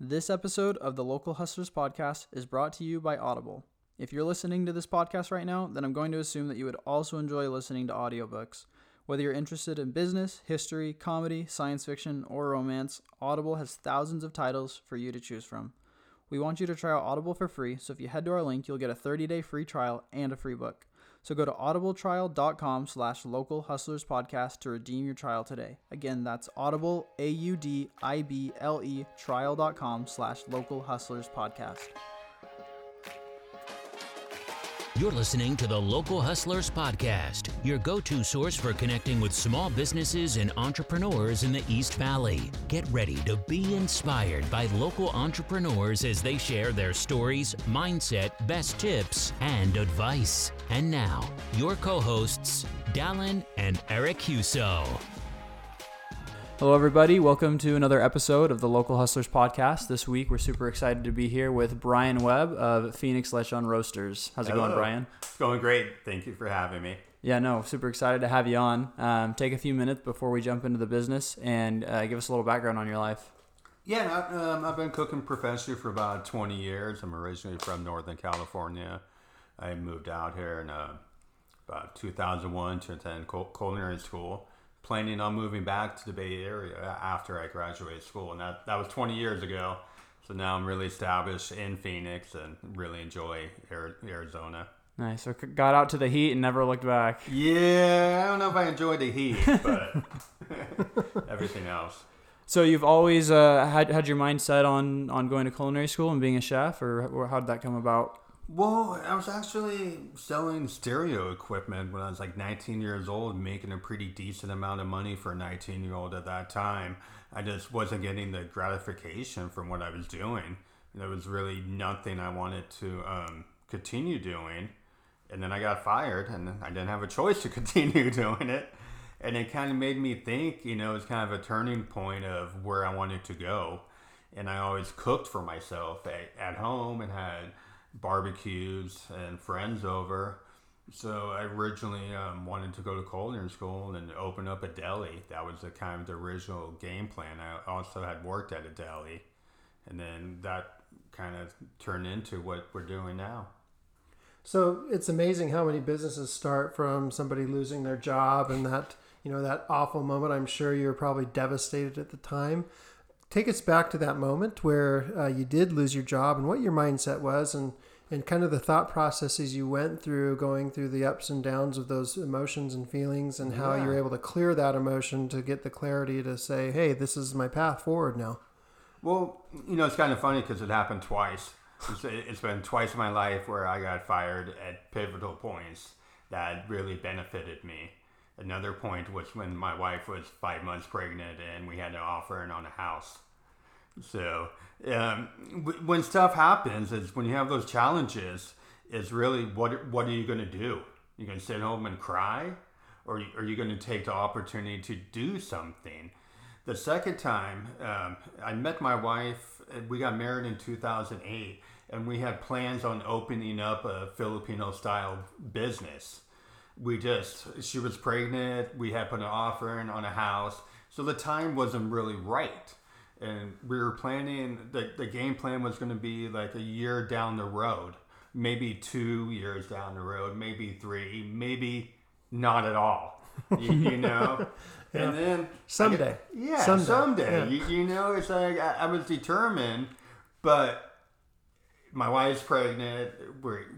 This episode of the Local Hustlers Podcast is brought to you by Audible. If you're listening to this podcast right now, then I'm going to assume that you would also enjoy listening to audiobooks. Whether you're interested in business, history, comedy, science fiction, or romance, Audible has thousands of titles for you to choose from. We want you to try out Audible for free, so if you head to our link, you'll get a 30-day free trial and a free book. So go to audibletrial.com/localhustlerspodcast to redeem your trial today. Again, that's audible, A-U-D-I-B-L-E, trial.com/localhustlerspodcast. You're listening to the Local Hustlers Podcast, your go-to source for connecting with small businesses and entrepreneurs in the East Valley. Get ready to be inspired by local entrepreneurs as they share their stories, mindset, best tips, and advice. And now, your co-hosts, Dallin and Eric Huso. Hello, everybody. Welcome to another episode of the Local Hustlers Podcast. This week, we're super excited to be here with Brian Webb of Phoenix Lechon Roasters. How's it going, Brian? It's going great. Thank you for having me. Yeah, no, super excited to have you on. Take a few minutes before we jump into the business and give us a little background on your life. Yeah, I've been cooking professionally for about 20 years. I'm originally from Northern California. I moved out here in about 2001 to attend culinary school. Planning on moving back to the Bay Area after I graduated school, and that was 20 years ago. So now I'm really established in Phoenix and really enjoy Arizona. Nice. So got out to the heat and never looked back. Yeah, I don't know if I enjoyed the heat, but everything else. So you've always had your mind set on going to culinary school and being a chef, or how did that come about? Well, I was actually selling stereo equipment when I was like 19 years old, making a pretty decent amount of money for a 19-year-old at that time. I just wasn't getting the gratification from what I was doing. There was really nothing I wanted to continue doing. And then I got fired, and I didn't have a choice to continue doing it. And it kind of made me think, you know, it's kind of a turning point of where I wanted to go. And I always cooked for myself at home and had barbecues and friends over. So I originally wanted to go to culinary school and open up a deli. That was the kind of the original game plan. I also had worked at a deli, and then that kind of turned into what we're doing now. So it's amazing how many businesses start from somebody losing their job and that awful moment. I'm sure you were probably devastated at the time. Take us back to that moment where you did lose your job and what your mindset was and kind of the thought processes you went through, going through the ups and downs of those emotions and feelings and how you were able to clear that emotion to get the clarity to say, hey, this is my path forward now. Well, you know, it's kind of funny because it happened twice. It's been twice in my life where I got fired at pivotal points that really benefited me. Another point was when my wife was 5 months pregnant and we had to offer in on a house. So when stuff happens, is when you have those challenges, is really what are you going to do? You're going to sit home and cry, or are you going to take the opportunity to do something? The second time, I met my wife. We got married in 2008, and we had plans on opening up a Filipino-style business. She was pregnant, we had put an offer in on a house, so the time wasn't really right. And we were planning, the game plan was going to be like a year down the road, maybe 2 years down the road, maybe three, maybe not at all, you know? Yeah. And then someday. Yeah, someday. Yeah. You know, it's like I was determined, but my wife's pregnant,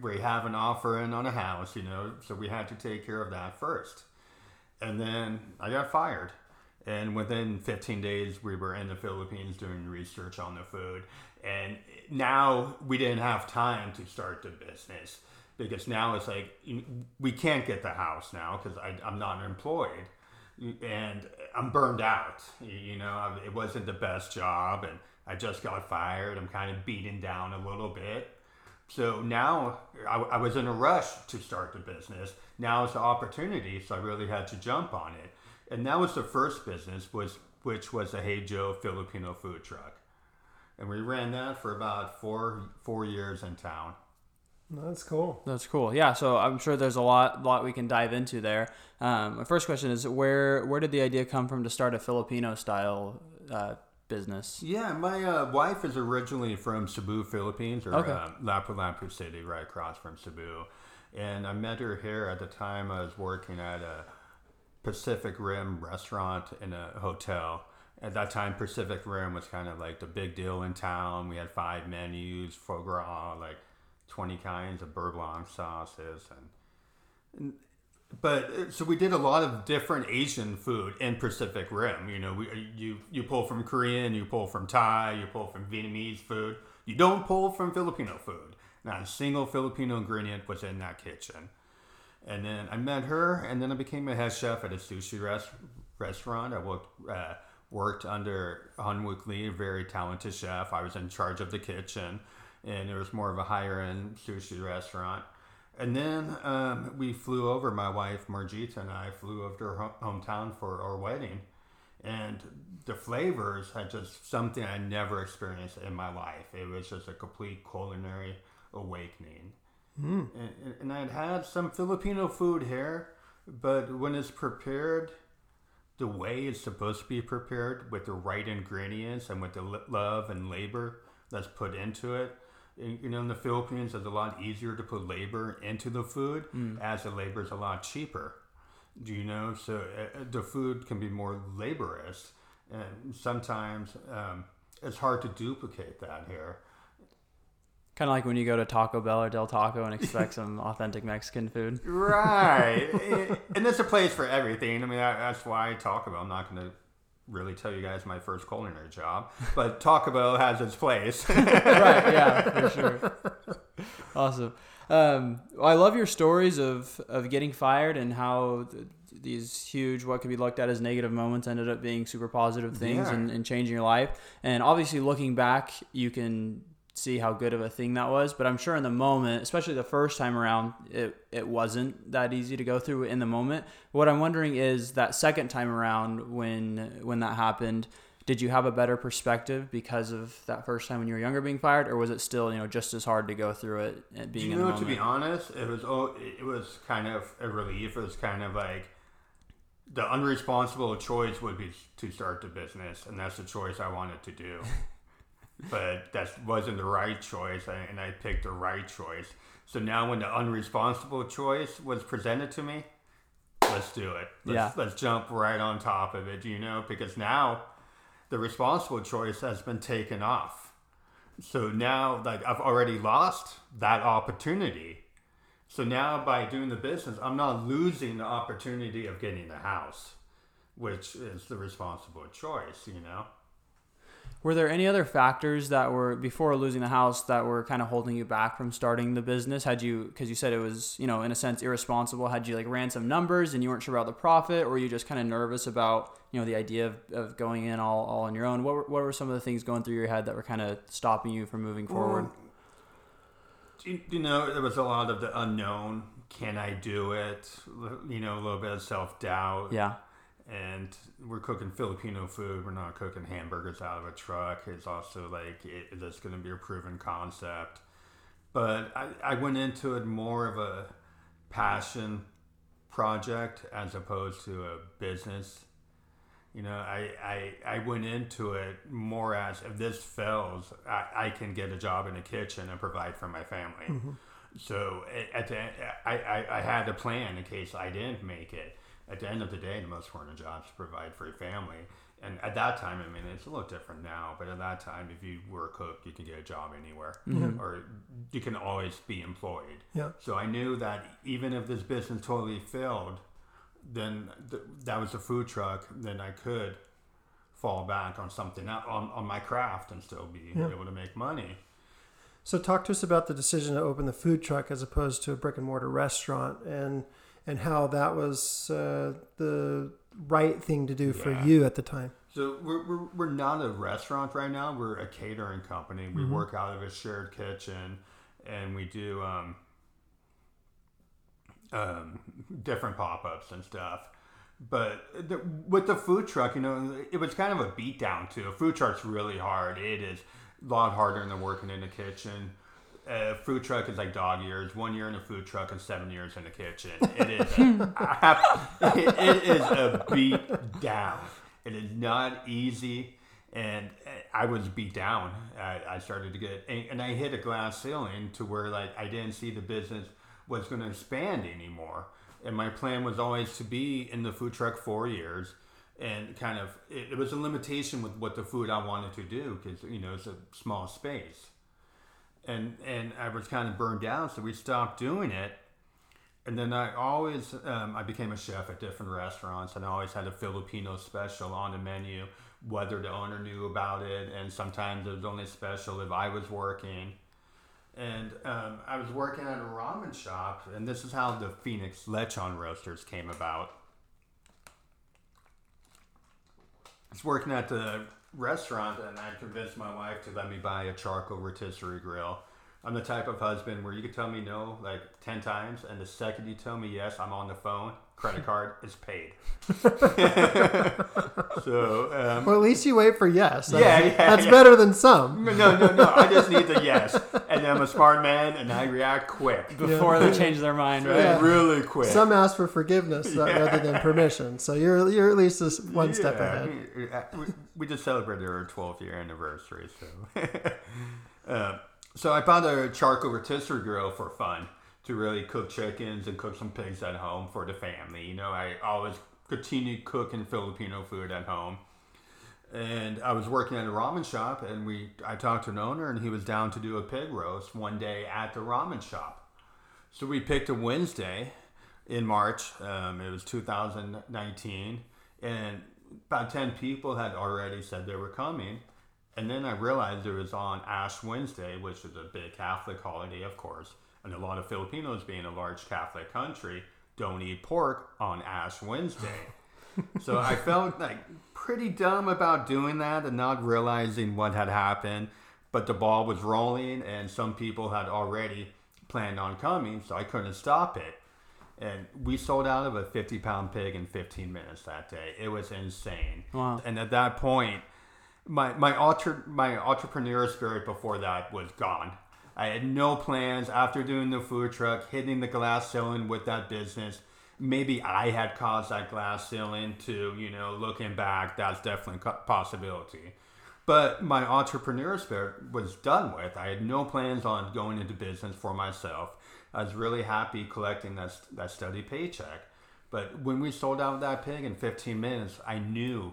we have an offer in on a house, you know, so we had to take care of that first. And then I got fired. And within 15 days, we were in the Philippines doing research on the food. And now we didn't have time to start the business because now it's like, we can't get the house now because I'm not employed and I'm burned out. You know, it wasn't the best job and I just got fired. I'm kind of beaten down a little bit. So now I was in a rush to start the business. Now it's an opportunity, so I really had to jump on it. And that was the first business, which was a Hey Joe Filipino food truck. And we ran that for about four years in town. That's cool. That's cool. Yeah, so I'm sure there's a lot we can dive into there. My first question is, where did the idea come from to start a Filipino-style business. Yeah, my wife is originally from Cebu, Philippines, or Lapu-Lapu City, right across from Cebu. And I met her here at the time I was working at a Pacific Rim restaurant in a hotel. At that time, Pacific Rim was kind of like the big deal in town. We had 5 menus, foie gras, like 20 kinds of bourguignon sauces. So we did a lot of different Asian food in Pacific Rim. You know, you pull from Korean, you pull from Thai, you pull from Vietnamese food. You don't pull from Filipino food. Not a single Filipino ingredient was in that kitchen. And then I met her, and then I became a head chef at a sushi restaurant. I worked under Han Woo Lee, a very talented chef. I was in charge of the kitchen, and it was more of a higher-end sushi restaurant. And then we flew over, my wife Marjita and I flew over to her hometown for our wedding. And the flavors had just something I never experienced in my life. It was just a complete culinary awakening. Mm. And I'd had some Filipino food here, but when it's prepared the way it's supposed to be prepared, with the right ingredients and with the love and labor that's put into it, you know, in the Philippines, it's a lot easier to put labor into the food, as the labor is a lot cheaper. Do you know? So the food can be more laborious, and sometimes it's hard to duplicate that here. Kind of like when you go to Taco Bell or Del Taco and expect some authentic Mexican food. Right. And it's a place for everything. I mean, that's why Taco Bell, I'm not going to really tell you guys my first culinary job, but Taco Bell has its place. Right, yeah, for sure. Awesome. Well, I love your stories of getting fired and how these huge, what could be looked at as negative moments ended up being super positive things and changing your life. And obviously looking back, you can see how good of a thing that was, but I'm sure in the moment, especially the first time around, it wasn't that easy to go through in the moment. What I'm wondering is, that second time around when that happened, did you have a better perspective because of that first time when you were younger being fired, or was it still, you know, just as hard to go through it and being in the moment? To be honest, it was kind of a relief. It was kind of like the unresponsible choice would be to start the business, and that's the choice I wanted to do. But that wasn't the right choice, and I picked the right choice. So now when the unresponsible choice was presented to me, let's do it. Let's jump right on top of it, you know, because now the responsible choice has been taken off. So now, like, I've already lost that opportunity. So now by doing the business, I'm not losing the opportunity of getting the house, which is the responsible choice, you know. Were there any other factors that were, before losing the house, that were kind of holding you back from starting the business? Had you, because you said it was, you know, in a sense irresponsible, had you like ran some numbers and you weren't sure about the profit, or were you just kind of nervous about, you know, the idea of going in all on your own? What were some of the things going through your head that were kind of stopping you from moving forward? You know, there was a lot of the unknown. Can I do it? You know, a little bit of self-doubt. Yeah. And we're cooking Filipino food. We're not cooking hamburgers out of a truck. It's also like, it's going to be a proven concept. But I went into it more of a passion project as opposed to a business. You know, I went into it more as, if this fails, I can get a job in the kitchen and provide for my family. Mm-hmm. So at the end, I had a plan in case I didn't make it. At the end of the day, the most important job is to provide for your family. And at that time, I mean, it's a little different now, but at that time, if you were a cook, you could get a job anywhere, mm-hmm. or you can always be employed. Yeah. So I knew that even if this business totally failed, then that was a food truck, then I could fall back on something, on my craft, and still be able to make money. So talk to us about the decision to open the food truck as opposed to a brick and mortar restaurant, and how that was the right thing to do for you at the time. So we're not a restaurant right now. We're a catering company. We work out of a shared kitchen, and we do different pop-ups and stuff. But with the food truck, you know, it was kind of a beat down too. A food truck's really hard. It is a lot harder than working in the kitchen. Food truck is like dog years. 1 year in a food truck and 7 years in the kitchen. It is a beat down. It is not easy. And I was beat down. I started to get, and I hit a glass ceiling to where like I didn't see the business was going to expand anymore. And my plan was always to be in the food truck 4 years, and kind of, it was a limitation with what the food I wanted to do, because, you know, it's a small space. And I was kind of burned out, so we stopped doing it. And then I always, I became a chef at different restaurants, and I always had a Filipino special on the menu, whether the owner knew about it, and sometimes it was only special if I was working. And I was working at a ramen shop, and this is how the Phoenix Lechon Roasters came about. I was working at the restaurant, and I convinced my wife to let me buy a charcoal rotisserie grill. I'm the type of husband where you could tell me no like 10 times, and the second you tell me yes, I'm on the phone. Credit card is paid. So, well, at least you wait for yes. That's better than some. No. I just need the yes. And I'm a smart man, and I react quick. Before they change their mind, right? Yeah. Really quick. Some ask for forgiveness rather than permission. So you're at least one step ahead. We just celebrated our 12th year anniversary. So, so I found a charcoal rotisserie grill for fun, to really cook chickens and cook some pigs at home for the family. You know, I always continued cooking Filipino food at home. And I was working at a ramen shop, and I talked to an owner, and he was down to do a pig roast one day at the ramen shop. So we picked a Wednesday in March. It was 2019, and about 10 people had already said they were coming. And then I realized it was on Ash Wednesday, which is a big Catholic holiday, of course. And a lot of Filipinos, being a large Catholic country, don't eat pork on Ash Wednesday. So I felt like pretty dumb about doing that and not realizing what had happened. But the ball was rolling, and some people had already planned on coming, so I couldn't stop it. And we sold out of a 50-pound pig in 15 minutes that day. It was insane. Wow. And at that point, my entrepreneur spirit before that was gone. I had no plans after doing the food truck, hitting the glass ceiling with that business. Maybe I had caused that glass ceiling to, you know, looking back, that's definitely a possibility. But my entrepreneur spirit was done with. I had no plans on going into business for myself. I was really happy collecting that steady paycheck. But when we sold out that pig in 15 minutes, I knew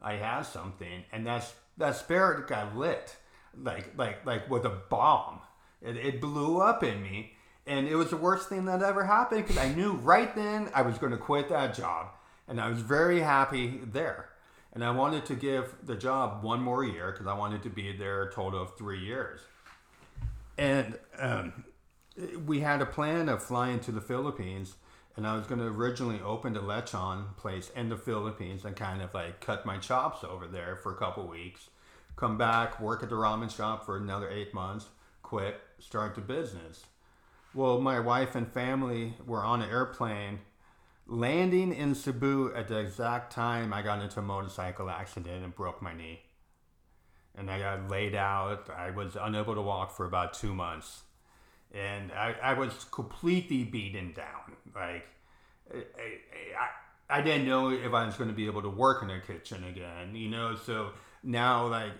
I had something. And that spirit got lit like with a bomb. It blew up in me, and it was the worst thing that ever happened, because I knew right then I was going to quit that job, and I was very happy there. And I wanted to give the job one more year, because I wanted to be there a total of 3 years. And we had a plan of flying to the Philippines, and I was going to originally open the lechon place in the Philippines and kind of like cut my chops over there for a couple weeks, come back, work at the ramen shop for another 8 months, quit, start the business. Well, my wife and family were on an airplane landing in Cebu at the exact time I got into a motorcycle accident and broke my knee. And I got laid out. I was unable to walk for about 2 months. And I was completely beaten down. Like, I didn't know if I was going to be able to work in a kitchen again, you know? So now, like,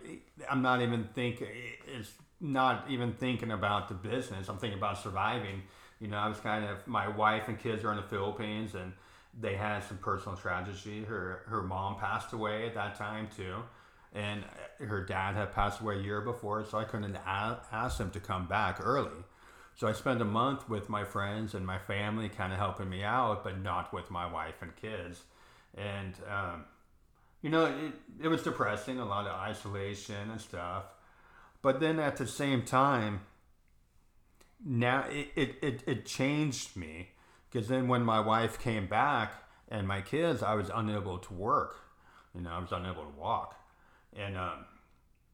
I'm not even thinking, it's not even thinking about the business. I'm thinking about surviving. You know, I was kind of, my wife and kids are in the Philippines, and they had some personal tragedy. Her mom passed away at that time too, and her dad had passed away a year before, so I couldn't ask them to come back early. So I spent a month with my friends and my family kind of helping me out, but not with my wife and kids. And you know, it was depressing, a lot of isolation and stuff. But then at the same time, now it changed me, because then when my wife came back and my kids, I was unable to work. You know, I was unable to walk. And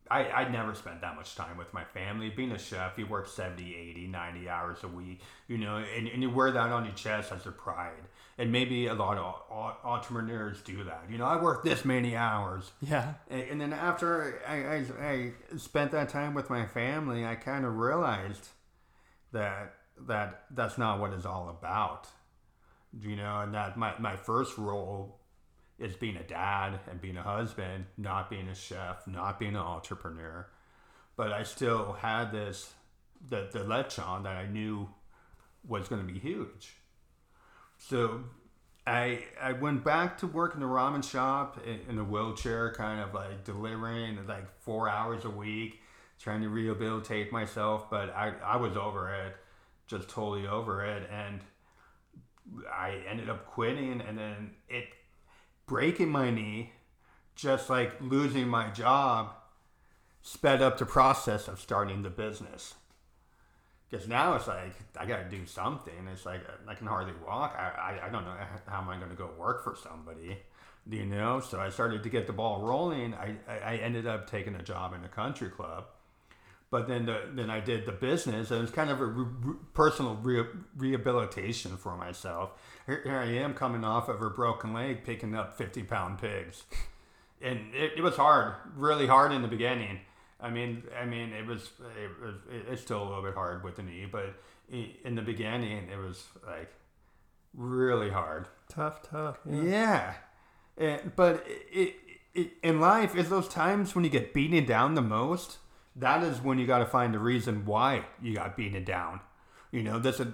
I never spent that much time with my family. Being a chef, you work 70, 80, 90 hours a week, you know, and you wear that on your chest as a pride. And maybe a lot of entrepreneurs do that. You know, I worked this many hours. Yeah. And then after I spent that time with my family, I kind of realized that that's not what it's all about. You know, and that my first role is being a dad and being a husband, not being a chef, not being an entrepreneur. But I still had this, the lechon that I knew was going to be huge. So I went back to work in the ramen shop in a wheelchair, kind of like delivering like 4 hours a week, trying to rehabilitate myself. But I was over it, just totally over it. And I ended up quitting, and then it breaking my knee, just like losing my job, sped up the process of starting the business. Because now it's like, I got to do something. It's like, I can hardly walk. I don't know, how am I going to go work for somebody, you know? So I started to get the ball rolling. I ended up taking a job in a country club. But then I did the business, and it was kind of a personal rehabilitation for myself. Here I am coming off of a broken leg, picking up 50-pound pigs. And it was hard, really hard in the beginning. I mean, it's still a little bit hard with the knee, but in the beginning, it was like really hard. Tough. Yeah. And, but it in life, it's those times when you get beaten down the most. That is when you got to find the reason why you got beaten down. You know, that's a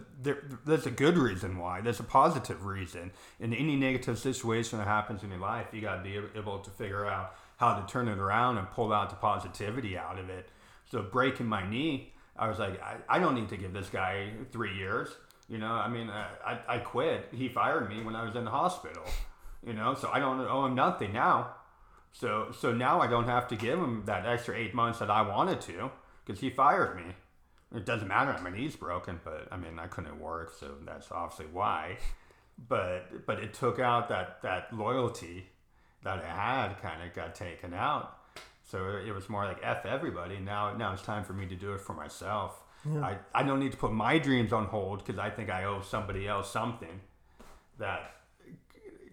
good reason why. That's a positive reason. In any negative situation that happens in your life, you got to be able to figure out how to turn it around and pull out the positivity out of it. So breaking my knee, I was like, I don't need to give this guy 3 years. You know, I mean, I quit. He fired me when I was in the hospital. You know, so I don't owe him nothing now. So now I don't have to give him that extra 8 months that I wanted to, because he fired me. It doesn't matter. My knee's broken, but I mean, I couldn't work, so that's obviously why. But it took out that loyalty that I had, kind of got taken out. So it was more like F everybody. Now it's time for me to do it for myself. Yeah. I don't need to put my dreams on hold because I think I owe somebody else something. That,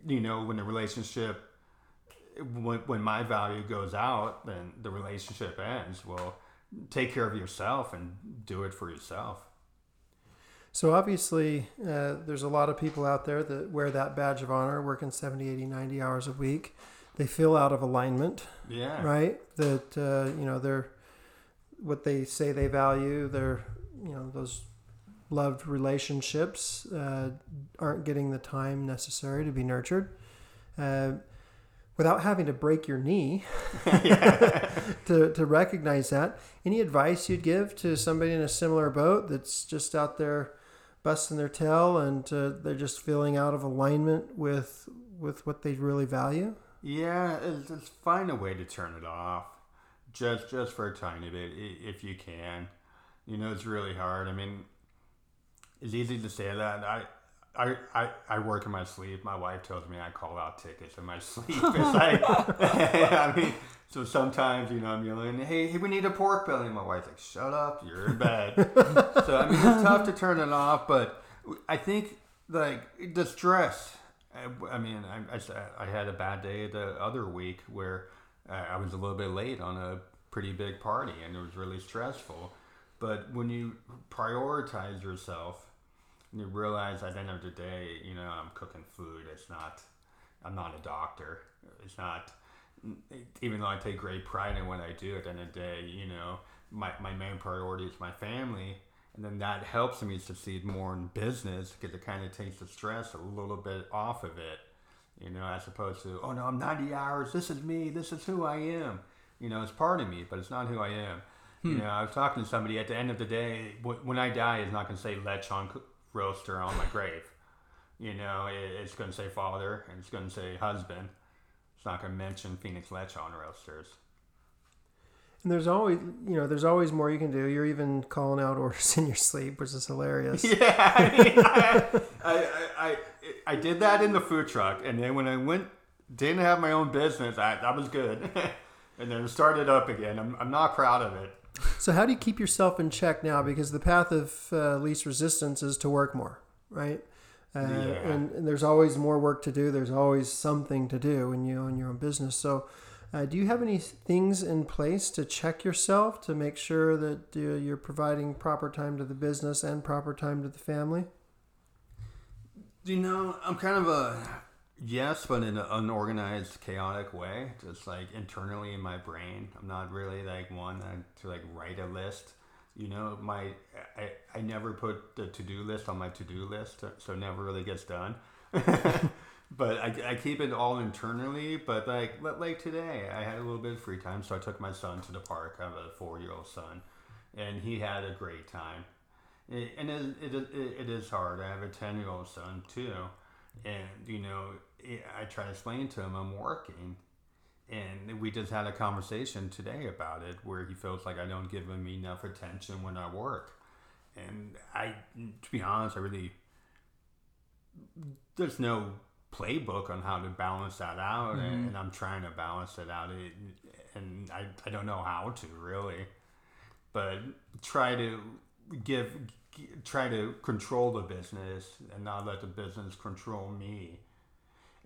you know, when the relationship, when my value goes out, then the relationship ends. Well, take care of yourself and do it for yourself. So obviously, there's a lot of people out there that wear that badge of honor, working 70, 80, 90 hours a week. They feel out of alignment. Yeah. Right. That, you know, they're what they say they value. They're, you know, those loved relationships aren't getting the time necessary to be nurtured. Without having to break your knee to recognize that. Any advice you'd give to somebody in a similar boat that's just out there busting their tail and they're just feeling out of alignment with what they really value? Yeah, it's find a way to turn it off just for a tiny bit if you can. You know, it's really hard. I mean, it's easy to say that. I work in my sleep. My wife tells me I call out tickets in my sleep. It's like, I mean, so sometimes, you know, I'm yelling, hey, we need a pork belly. My wife's like, shut up, you're in bed. So, I mean, it's tough to turn it off, but I think, like, the stress. I mean, I had a bad day the other week where I was a little bit late on a pretty big party, and it was really stressful. But when you prioritize yourself, you realize at the end of the day, you know, I'm cooking food. I'm not a doctor. It's not, even though I take great pride in what I do, at the end of the day, you know, my main priority is my family. And then that helps me succeed more in business because it kind of takes the stress a little bit off of it, you know, as opposed to, oh no, I'm 90 hours. This is me. This is who I am. You know, it's part of me, but it's not who I am. You know, I was talking to somebody at the end of the day, when I die, it's not going to say lechon roaster on my grave. You know, it's going to say father, and it's going to say husband. It's not going to mention Phoenix Lechon Roasters. And there's always more you can do. You're even calling out orders in your sleep, which is hilarious. Yeah, I mean, I did that in the food truck, and then when I didn't have my own business, that was good. And then started up again. I'm not proud of it. So how do you keep yourself in check now? Because the path of least resistance is to work more, right? Yeah. And there's always more work to do. There's always something to do when you own your own business. So do you have any things in place to check yourself to make sure that you're providing proper time to the business and proper time to the family? You know, I'm kind of Yes, but in an unorganized, chaotic way. Just like internally in my brain, I'm not really like one to like write a list. You know, I never put the to-do list on my to-do list, so it never really gets done. But I keep it all internally. But like today, I had a little bit of free time, so I took my son to the park. I have a 4-year-old son, and he had a great time. It is hard. I have a 10-year-old son too. And, you know, I try to explain to him I'm working. And we just had a conversation today about it where he feels like I don't give him enough attention when I work. And to be honest, there's no playbook on how to balance that out. Mm-hmm. And I'm trying to balance it out. And I don't know how to really. But try to control the business and not let the business control me.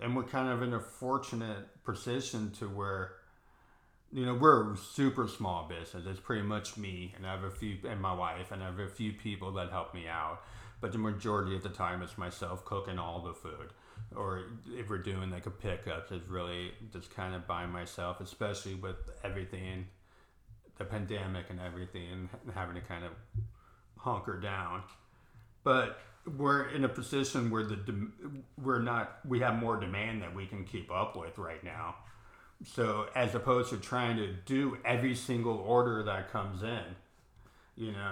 And we're kind of in a fortunate position to where, you know, we're a super small business. It's pretty much me and I have my wife, and I have a few people that help me out. But the majority of the time it's myself cooking all the food. Or if we're doing like a pickup, it's really just kind of by myself, especially with everything, the pandemic and everything, and having to kind of hunker down. But we're in a position where we have more demand that we can keep up with right now. So as opposed to trying to do every single order that comes in, you know,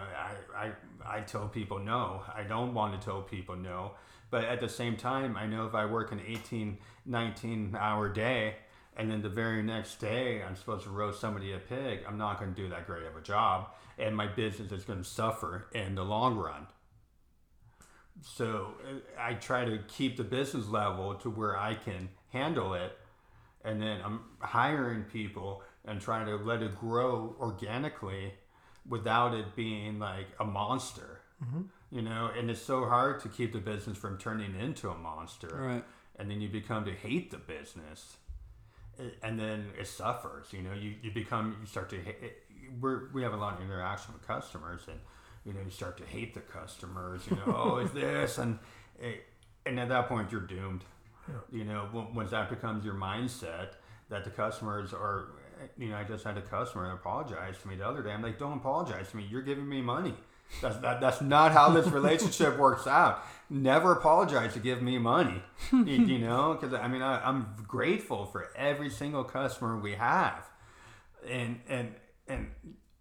I tell people no. I don't want to tell people no, but at the same time, I know if I work an 18, 19-hour day, and then the very next day I'm supposed to roast somebody a pig, I'm not going to do that great of a job, and my business is going to suffer in the long run. So I try to keep the business level to where I can handle it, and then I'm hiring people and trying to let it grow organically without it being like a monster. Mm-hmm. You know, and it's so hard to keep the business from turning into a monster. Right. And then you become to hate the business. And then it suffers, you know, we have a lot of interaction with customers, and, you know, you start to hate the customers, you know, oh, is this, and at that point you're doomed, yeah. You know, once that becomes your mindset that the customers are, you know, I just had a customer that apologized to me the other day. I'm like, don't apologize to me. You're giving me money. That's not how this relationship works out. Never apologize to give me money, you know, because I mean, I'm grateful for every single customer we have, and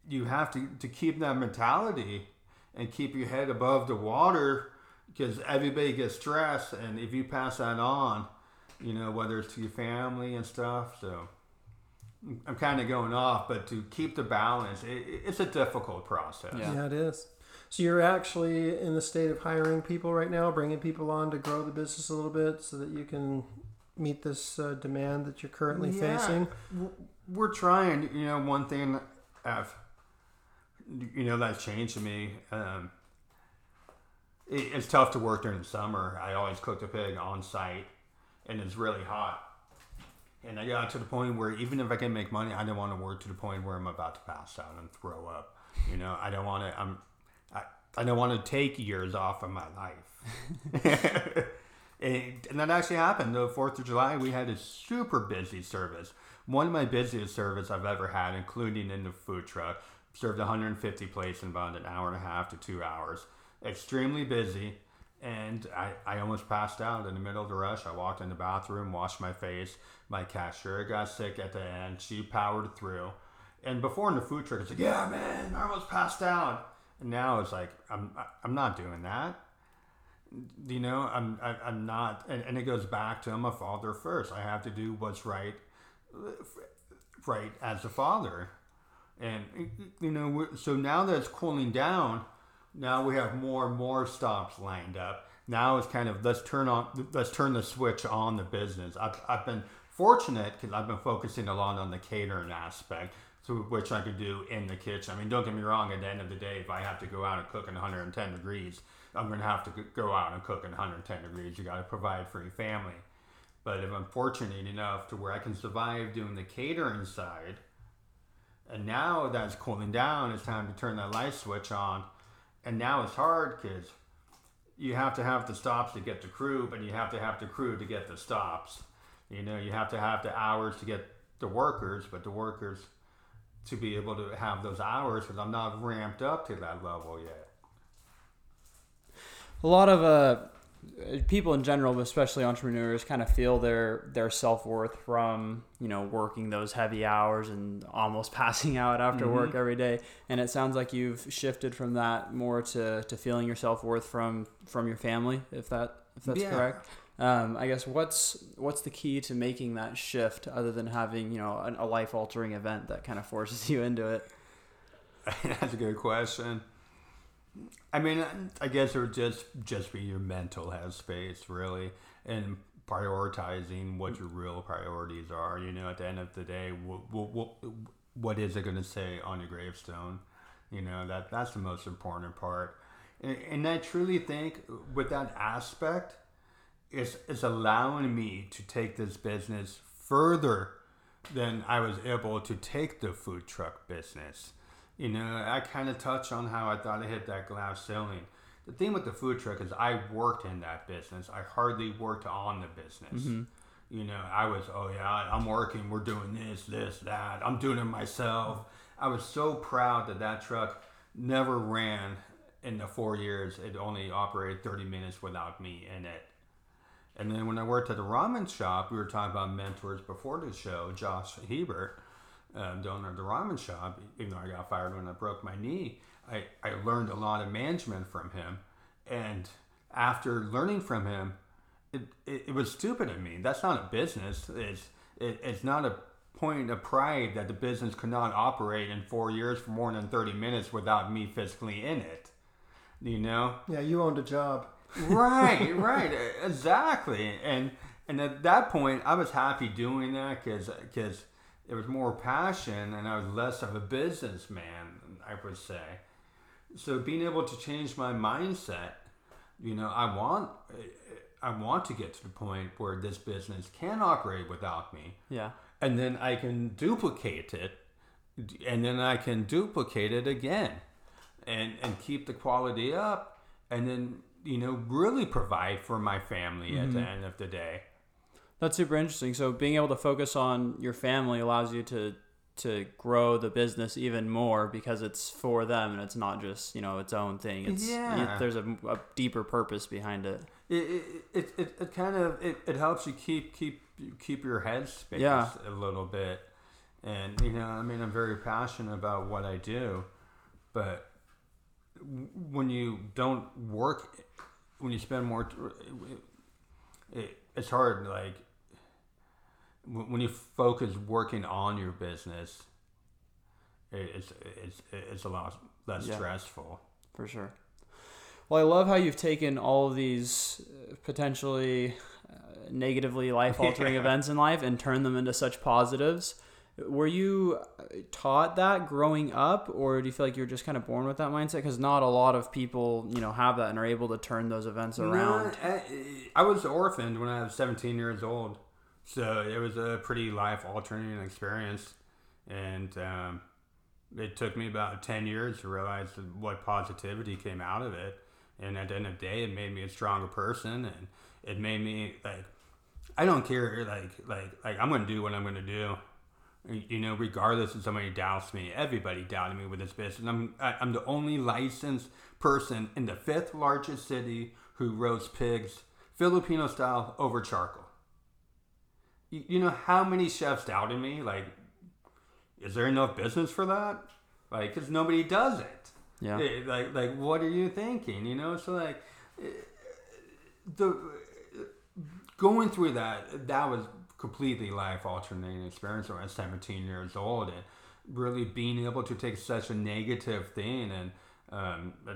you have to keep that mentality and keep your head above the water, because everybody gets stressed, and if you pass that on, you know, whether it's to your family and stuff. So I'm kind of going off, but to keep the balance, it's a difficult process. Yeah, it is. So you're actually in the state of hiring people right now, bringing people on to grow the business a little bit so that you can meet this demand that you're currently facing? We're trying. You know, one thing that's changed me. It's tough to work during the summer. I always cooked a pig on site, and it's really hot. And I got to the point where even if I can make money, I don't want to work to the point where I'm about to pass out and throw up. You know, I don't want to. I don't want to take years off of my life. and that actually happened. The 4th of July, we had a super busy service. One of my busiest service I've ever had, including in the food truck. Served 150 plates in about an hour and a half to 2 hours. Extremely busy. And I almost passed out in the middle of the rush. I walked in the bathroom, washed my face. My cashier got sick at the end. She powered through. And before in the food truck, it's like, yeah, man, I almost passed out. And now it's like, I'm not doing that. You know, I'm not. And it goes back to I'm a father first. I have to do what's right as a father. And, you know, so now that it's cooling down, now we have more and more stops lined up. Now it's kind of let's turn the switch on the business. I've been fortunate because I've been focusing a lot on the catering aspect, which I could do in the kitchen. I mean, don't get me wrong. At the end of the day, if I have to go out and cook in 110 degrees, I'm going to have to go out and cook in 110 degrees. You got to provide for your family. But if I'm fortunate enough to where I can survive doing the catering side, and now that's cooling down, it's time to turn that light switch on. And now it's hard because you have to have the stops to get the crew, but you have to have the crew to get the stops. You know, you have to have the hours to get the workers, but the workers to be able to have those hours, because I'm not ramped up to that level yet. A lot of people in general, but especially entrepreneurs, kind of feel their self-worth from, you know, working those heavy hours and almost passing out after work every day. And it sounds like you've shifted from that more to feeling your self-worth from your family, if that's correct. I guess what's the key to making that shift, other than having, you know, a life-altering event that kind of forces you into it? That's a good question. I mean, I guess it would just be your mental headspace, really, and prioritizing what your real priorities are. You know, at the end of the day, what is it going to say on your gravestone? You know, that's the most important part. And I truly think with that aspect, it's allowing me to take this business further than I was able to take the food truck business. You know, I kind of touched on how I thought I hit that glass ceiling. The thing with the food truck is I worked in that business. I hardly worked on the business. You know, I was, I'm working. We're doing this, that. I'm doing it myself. I was so proud that truck never ran in the 4 years. It only operated 30 minutes without me in it. And then when I worked at the ramen shop, we were talking about mentors before the show, Josh Hebert. Donor at the ramen shop, even though I got fired when I broke my knee, I learned a lot of management from him. And after learning from him, it was stupid of me. That's not a business. It's not a point of pride that the business could not operate in 4 years for more than 30 minutes without me physically in it. You know? Yeah, you owned a job. Right, exactly. And at that point, I was happy doing that because it was more passion, and I was less of a businessman, I would say. So being able to change my mindset, you know, I want to get to the point where this business can operate without me. Yeah. And then I can duplicate it, and then I can duplicate it again and keep the quality up, and then, you know, really provide for my family at the end of the day. That's super interesting. So being able to focus on your family allows you to grow the business even more, because it's for them and it's not just, you know, its own thing. It's, there's a deeper purpose behind it. It kind of it helps you keep your headspace a little bit. And, you know, I mean, I'm very passionate about what I do, but when you don't work, when you spend more it's hard, like, when you focus working on your business, it's a lot less stressful. For sure. Well, I love how you've taken all of these potentially negatively life-altering events in life and turned them into such positives. Were you taught that growing up, or do you feel like you were just kind of born with that mindset? Because not a lot of people, you know, have that and are able to turn those events around. No, I was orphaned when I was 17 years old, so it was a pretty life-altering experience, and it took me about 10 years to realize what positivity came out of it. And at the end of the day, it made me a stronger person, and it made me, like, I don't care, like I'm going to do what I'm going to do. You know, regardless if somebody doubts me, everybody doubted me with this business. I'm the only licensed person in the 5th largest city who roasts pigs, Filipino style, over charcoal. You know how many chefs doubted me? Like, is there enough business for that? Like, because nobody does it. Yeah. Like, what are you thinking? You know, so like, going through that was completely life-altering experience when I was 17 years old, and really being able to take such a negative thing and a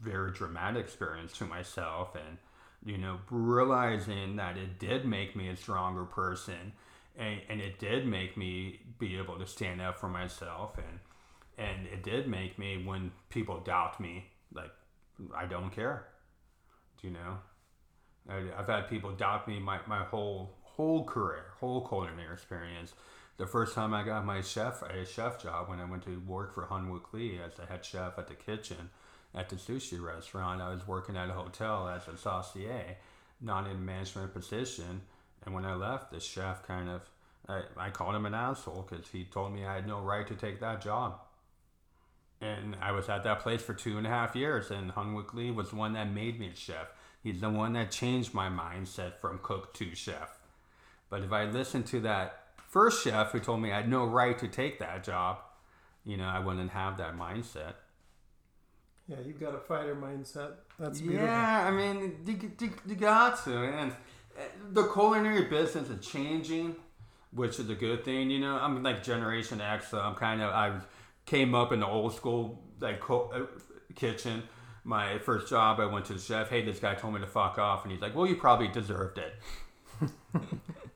very dramatic experience to myself, and, you know, realizing that it did make me a stronger person, and it did make me be able to stand up for myself, and it did make me, when people doubt me, like, I don't care. You know, I've had people doubt me my whole career, whole culinary experience. The first time I got my chef job, when I went to work for Han Woo Lee as the head chef at the kitchen, at the sushi restaurant. I was working at a hotel as a saucier, not in a management position. And when I left, the chef kind of, I called him an asshole because he told me I had no right to take that job. And I was at that place for 2.5 years, and Han Woo Lee was the one that made me a chef. He's the one that changed my mindset from cook to chef. But if I listened to that first chef who told me I had no right to take that job, you know, I wouldn't have that mindset. Yeah, you've got a fighter mindset. That's beautiful. Yeah, I mean, you got to. And the culinary business is changing, which is a good thing. You know, I'm like Generation X, so I'm kind of, I came up in the old school like kitchen. My first job, I went to the chef. Hey, this guy told me to fuck off. And he's like, well, you probably deserved it.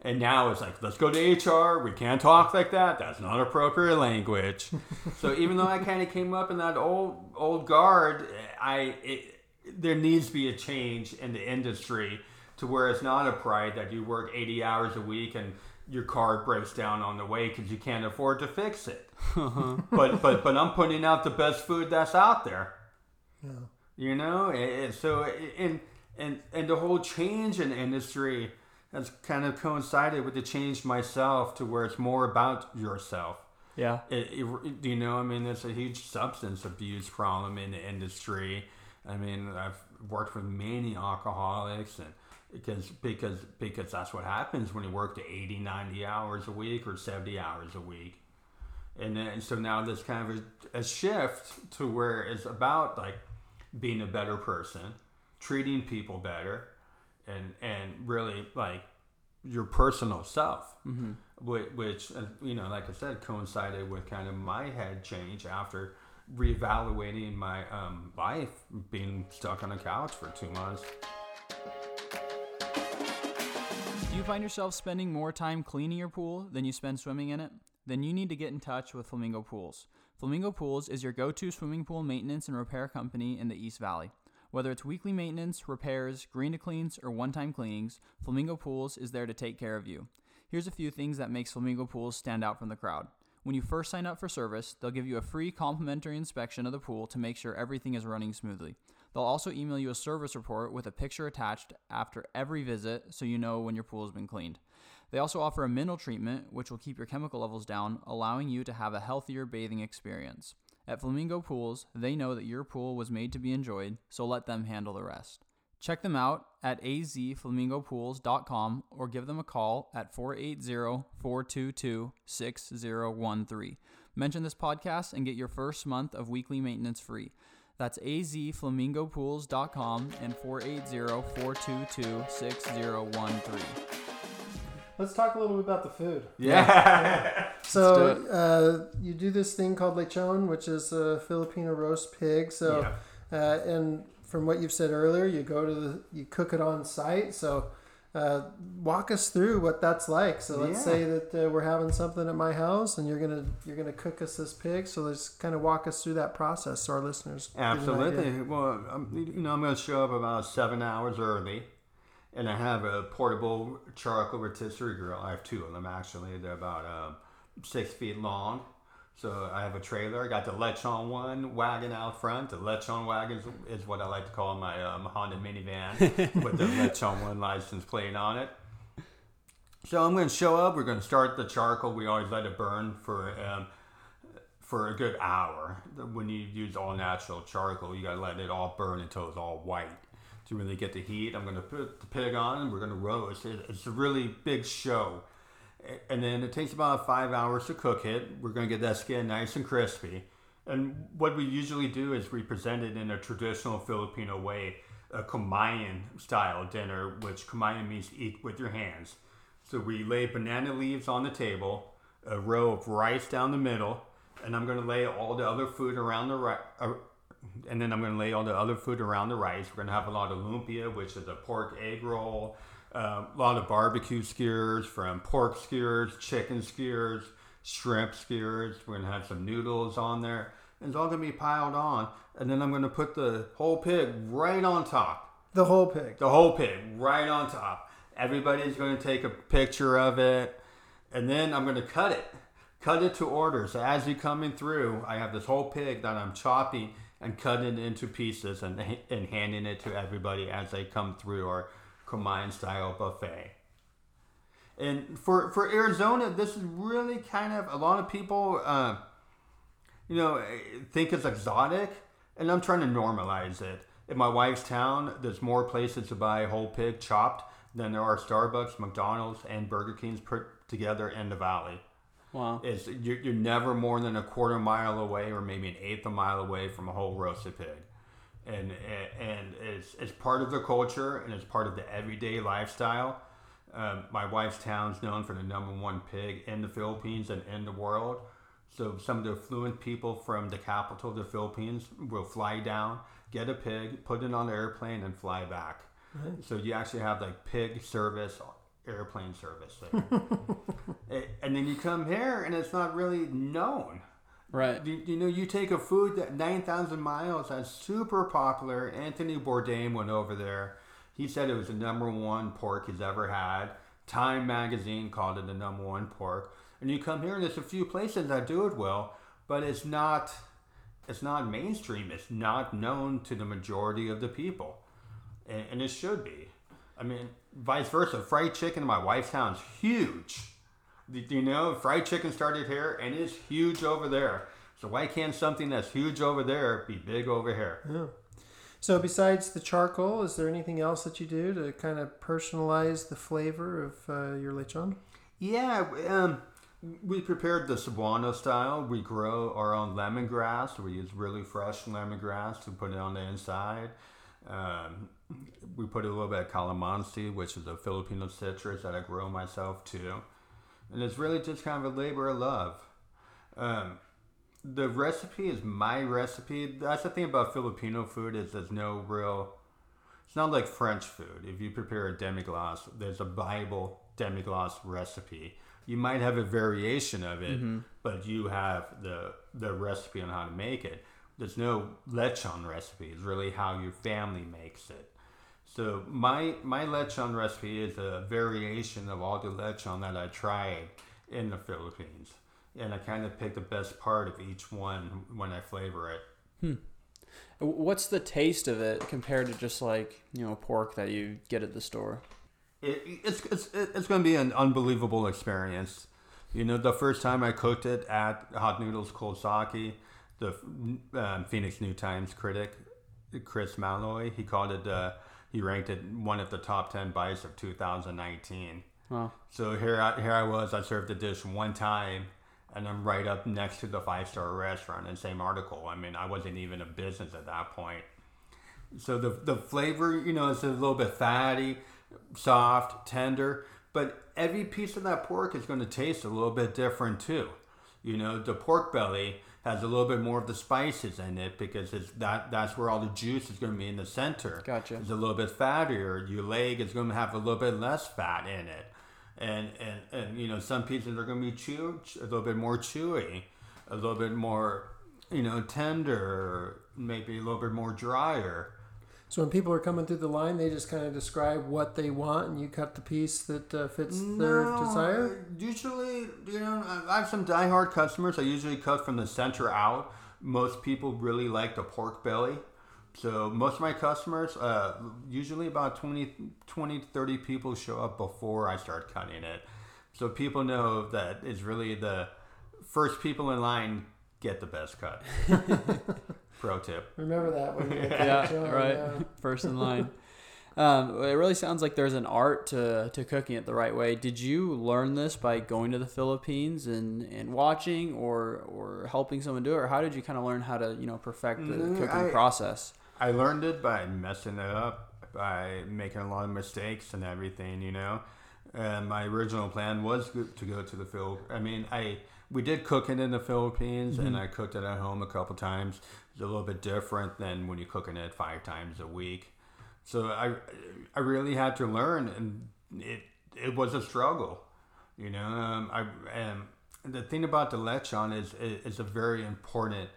And now it's like, let's go to HR. We can't talk like that. That's not appropriate language. So even though I kind of came up in that old guard, there needs to be a change in the industry to where it's not a pride that you work 80 hours a week and your car breaks down on the way because you can't afford to fix it. But I'm putting out the best food that's out there. Yeah. You know, so the whole change in industry has kind of coincided with the change myself to where it's more about yourself. Yeah. You know, I mean, there's a huge substance abuse problem in the industry. I mean, I've worked with many alcoholics, and because that's what happens when you work to 80, 90 hours a week or 70 hours a week. And then, so now there's kind of a shift to where it's about like being a better person, treating people better, and really like your personal self, mm-hmm. which you know, like I said, coincided with kind of my head change after reevaluating my life, being stuck on a couch for 2 months. Do you find yourself spending more time cleaning your pool than you spend swimming in it? Then you need to get in touch with Flamingo Pools. Flamingo Pools is your go-to swimming pool maintenance and repair company in the East Valley. Whether it's weekly maintenance, repairs, green-to-cleans, or one-time cleanings, Flamingo Pools is there to take care of you. Here's a few things that makes Flamingo Pools stand out from the crowd. When you first sign up for service, they'll give you a free complimentary inspection of the pool to make sure everything is running smoothly. They'll also email you a service report with a picture attached after every visit so you know when your pool has been cleaned. They also offer a mineral treatment, which will keep your chemical levels down, allowing you to have a healthier bathing experience. At Flamingo Pools, they know that your pool was made to be enjoyed, so let them handle the rest. Check them out at azflamingopools.com or give them a call at 480-422-6013. Mention this podcast and get your first month of weekly maintenance free. That's azflamingopools.com and 480-422-6013. Let's talk a little bit about the food. Yeah. So you do this thing called lechon, which is a Filipino roast pig. So, yeah. And from what you've said earlier, you cook it on site. So walk us through what that's like. So let's say that we're having something at my house, and you're gonna cook us this pig. So let's kind of walk us through that process, so our listeners. Absolutely. Well, I'm gonna show up about 7 hours early. And I have a portable charcoal rotisserie grill. I have two of them, actually. They're about 6 feet long. So I have a trailer. I got the Lechon one wagon out front. The Lechon wagon is what I like to call my Honda minivan with the Lechon one license plate on it. So I'm going to show up. We're going to start the charcoal. We always let it burn for a good hour. When you use all natural charcoal, you got to let it all burn until it's all white. To really get the heat, I'm going to put the pig on and we're going to roast. It's a really big show. And then it takes about 5 hours to cook it. We're going to get that skin nice and crispy. And what we usually do is we present it in a traditional Filipino way, a Kamayan style dinner, which Kamayan means eat with your hands. So we lay banana leaves on the table, a row of rice down the middle, and I'm going to lay all the other food around the rice. And then I'm going to lay all the other food around the rice. We're going to have a lot of lumpia, which is a pork egg roll, a lot of barbecue skewers from pork skewers, chicken skewers, shrimp skewers. We're going to have some noodles on there. It's all going to be piled on. And then I'm going to put the whole pig right on top. The whole pig? The whole pig right on top. Everybody's going to take a picture of it. And then I'm going to cut it. Cut it to order. So as you're coming through, I have this whole pig that I'm chopping and cutting it into pieces and handing it to everybody as they come through our Kamayan-style buffet. And for Arizona, this is really kind of, a lot of people, think it's exotic, and I'm trying to normalize it. In my wife's town, there's more places to buy whole pig chopped than there are Starbucks, McDonald's, and Burger Kings put together in the valley. Wow. You're never more than a quarter mile away or maybe an eighth of a mile away from a whole roasted pig. And it's part of the culture, and it's part of the everyday lifestyle. My wife's town's known for the #1 pig in the Philippines and in the world. So some of the affluent people from the capital of the Philippines will fly down, get a pig, put it on an airplane, and fly back. Right. So you actually have like pig service, airplane service there. And then you come here, and it's not really known. Right. You take a food that 9,000 miles that's super popular. Anthony Bourdain went over there. He said it was the #1 pork he's ever had. Time magazine called it the #1 pork. And you come here, and there's a few places that do it well, but it's not mainstream. It's not known to the majority of the people, and it should be. I mean, vice versa. Fried chicken in my wife's town is huge. Fried chicken started here, and it's huge over there. So why can't something that's huge over there be big over here? Yeah. So besides the charcoal, is there anything else that you do to kind of personalize the flavor of your lechon? Yeah, we prepared the Cebuano style. We grow our own lemongrass. We use really fresh lemongrass to put it on the inside. We put a little bit of calamansi, which is a Filipino citrus that I grow myself too. And it's really just kind of a labor of love. The recipe is my recipe. That's the thing about Filipino food is there's no real... It's not like French food. If you prepare a demi-glace, there's a Bible demi-glace recipe. You might have a variation of it, mm-hmm. but you have the recipe on how to make it. There's no lechon recipe. It's really how your family makes it. So my lechon recipe is a variation of all the lechon that I tried in the Philippines. And I kind of pick the best part of each one when I flavor it. Hmm. What's the taste of it compared to just like, pork that you get at the store? It's going to be an unbelievable experience. The first time I cooked it at Hot Noodles, Cold Sake, the Phoenix New Times critic, Chris Malloy, he called it, he ranked it one of the top 10 bites of 2019. Wow. So here I was, I served the dish one time, and I'm right up next to the 5-star restaurant in the same article. I mean, I wasn't even a business at that point. So the flavor, it's a little bit fatty, soft, tender, but every piece of that pork is going to taste a little bit different too. The pork belly has a little bit more of the spices in it because that's where all the juice is going to be in the center. Gotcha. It's a little bit fattier. Your leg is going to have a little bit less fat in it. And some pieces are going to be a little bit more chewy, a little bit more, tender, maybe a little bit more drier. So when people are coming through the line, they just kind of describe what they want, and you cut the piece that fits their desire? Usually, I have some diehard customers. I usually cut from the center out. Most people really like the pork belly. So most of my customers, usually about 20 to 30 people show up before I start cutting it. So people know that it's really the first people in line get the best cut. Pro tip. Remember that when you get that job, right. Yeah. First in line. It really sounds like there's an art to cooking it the right way. Did you learn this by going to the Philippines and watching or helping someone do it? Or how did you kind of learn how to, perfect the cooking process? I learned it by messing it up, by making a lot of mistakes and everything, And my original plan was to go to the Philippines. I mean, we did cook it in the Philippines, mm-hmm. and I cooked it at home a couple times. It's a little bit different than when you're cooking it 5 times a week. So I really had to learn, and it was a struggle, the thing about the lechon is it's a very important.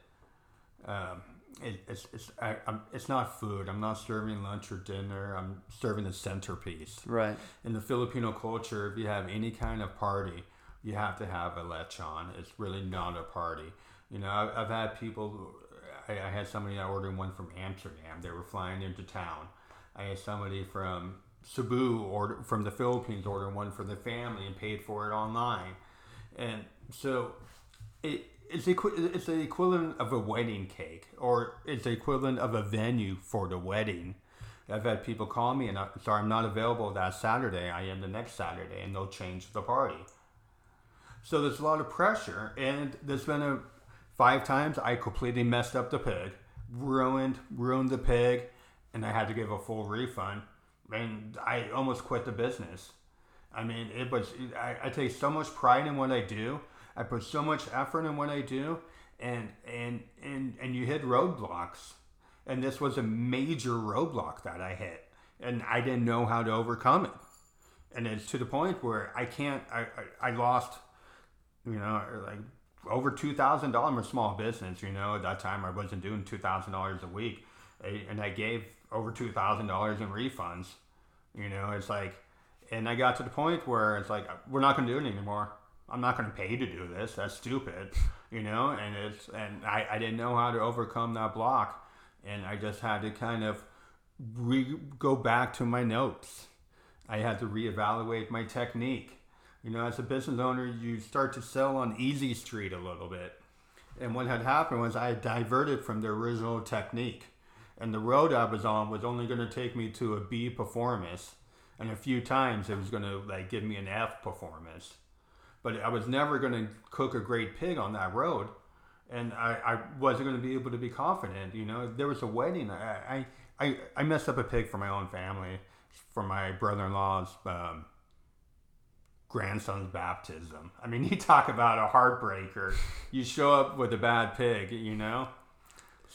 It's not food. I'm not serving lunch or dinner. I'm serving a centerpiece. Right. In the Filipino culture, if you have any kind of party, you have to have a lechon. It's really not a party. I've had people. I had somebody that ordered one from Amsterdam. They were flying into town. I had somebody from Cebu or from the Philippines order one for the family and paid for it online. And so it's the equivalent of a wedding cake, or it's the equivalent of a venue for the wedding. I've had people call me and I'm not available that Saturday. I am the next Saturday, and they'll change the party. So there's a lot of pressure, and there's been 5 times I completely messed up the pig, ruined the pig, and I had to give a full refund, and I almost quit the business. I mean, it was, I take so much pride in what I do. I put so much effort in what I do, and you hit roadblocks. And this was a major roadblock that I hit, and I didn't know how to overcome it. And it's to the point where I lost, like over $2,000 in a small business. At that time I wasn't doing $2,000 a week, and I gave over $2,000 in refunds. And I got to the point where it's like, we're not going to do it anymore. I'm not going to pay to do this. That's stupid, and I didn't know how to overcome that block. And I just had to kind of go back to my notes. I had to reevaluate my technique. As a business owner, you start to sell on easy street a little bit. And what had happened was I had diverted from the original technique. And the road I was on was only going to take me to a B performance. And a few times it was going to give me an F performance. But I was never going to cook a great pig on that road. And I wasn't going to be able to be confident. There was a wedding. I messed up a pig for my own family, for my brother-in-law's grandson's baptism. I mean, you talk about a heartbreaker. You show up with a bad pig,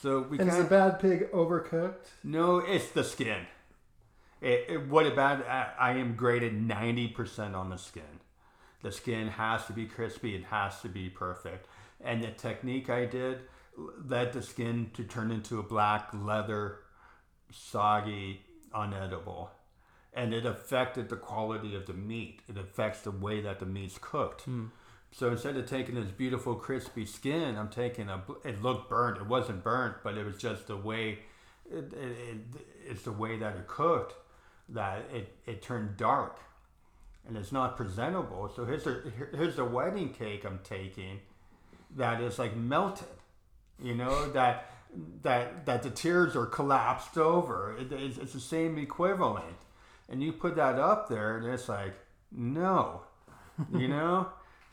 So is the bad pig overcooked? No, it's the skin. I am graded 90% on the skin. The skin has to be crispy. It has to be perfect. And the technique I did led the skin to turn into a black leather, soggy, unedible. And it affected the quality of the meat. It affects the way that the meat's cooked. Mm. So instead of taking this beautiful, crispy skin, I'm taking it looked burnt. It wasn't burnt, but it was just the way, it's the way that it cooked that it turned dark. And it's not presentable. So here's a wedding cake I'm taking that is melted, that the tears are collapsed over. It's the same equivalent. And you put that up there and it's no,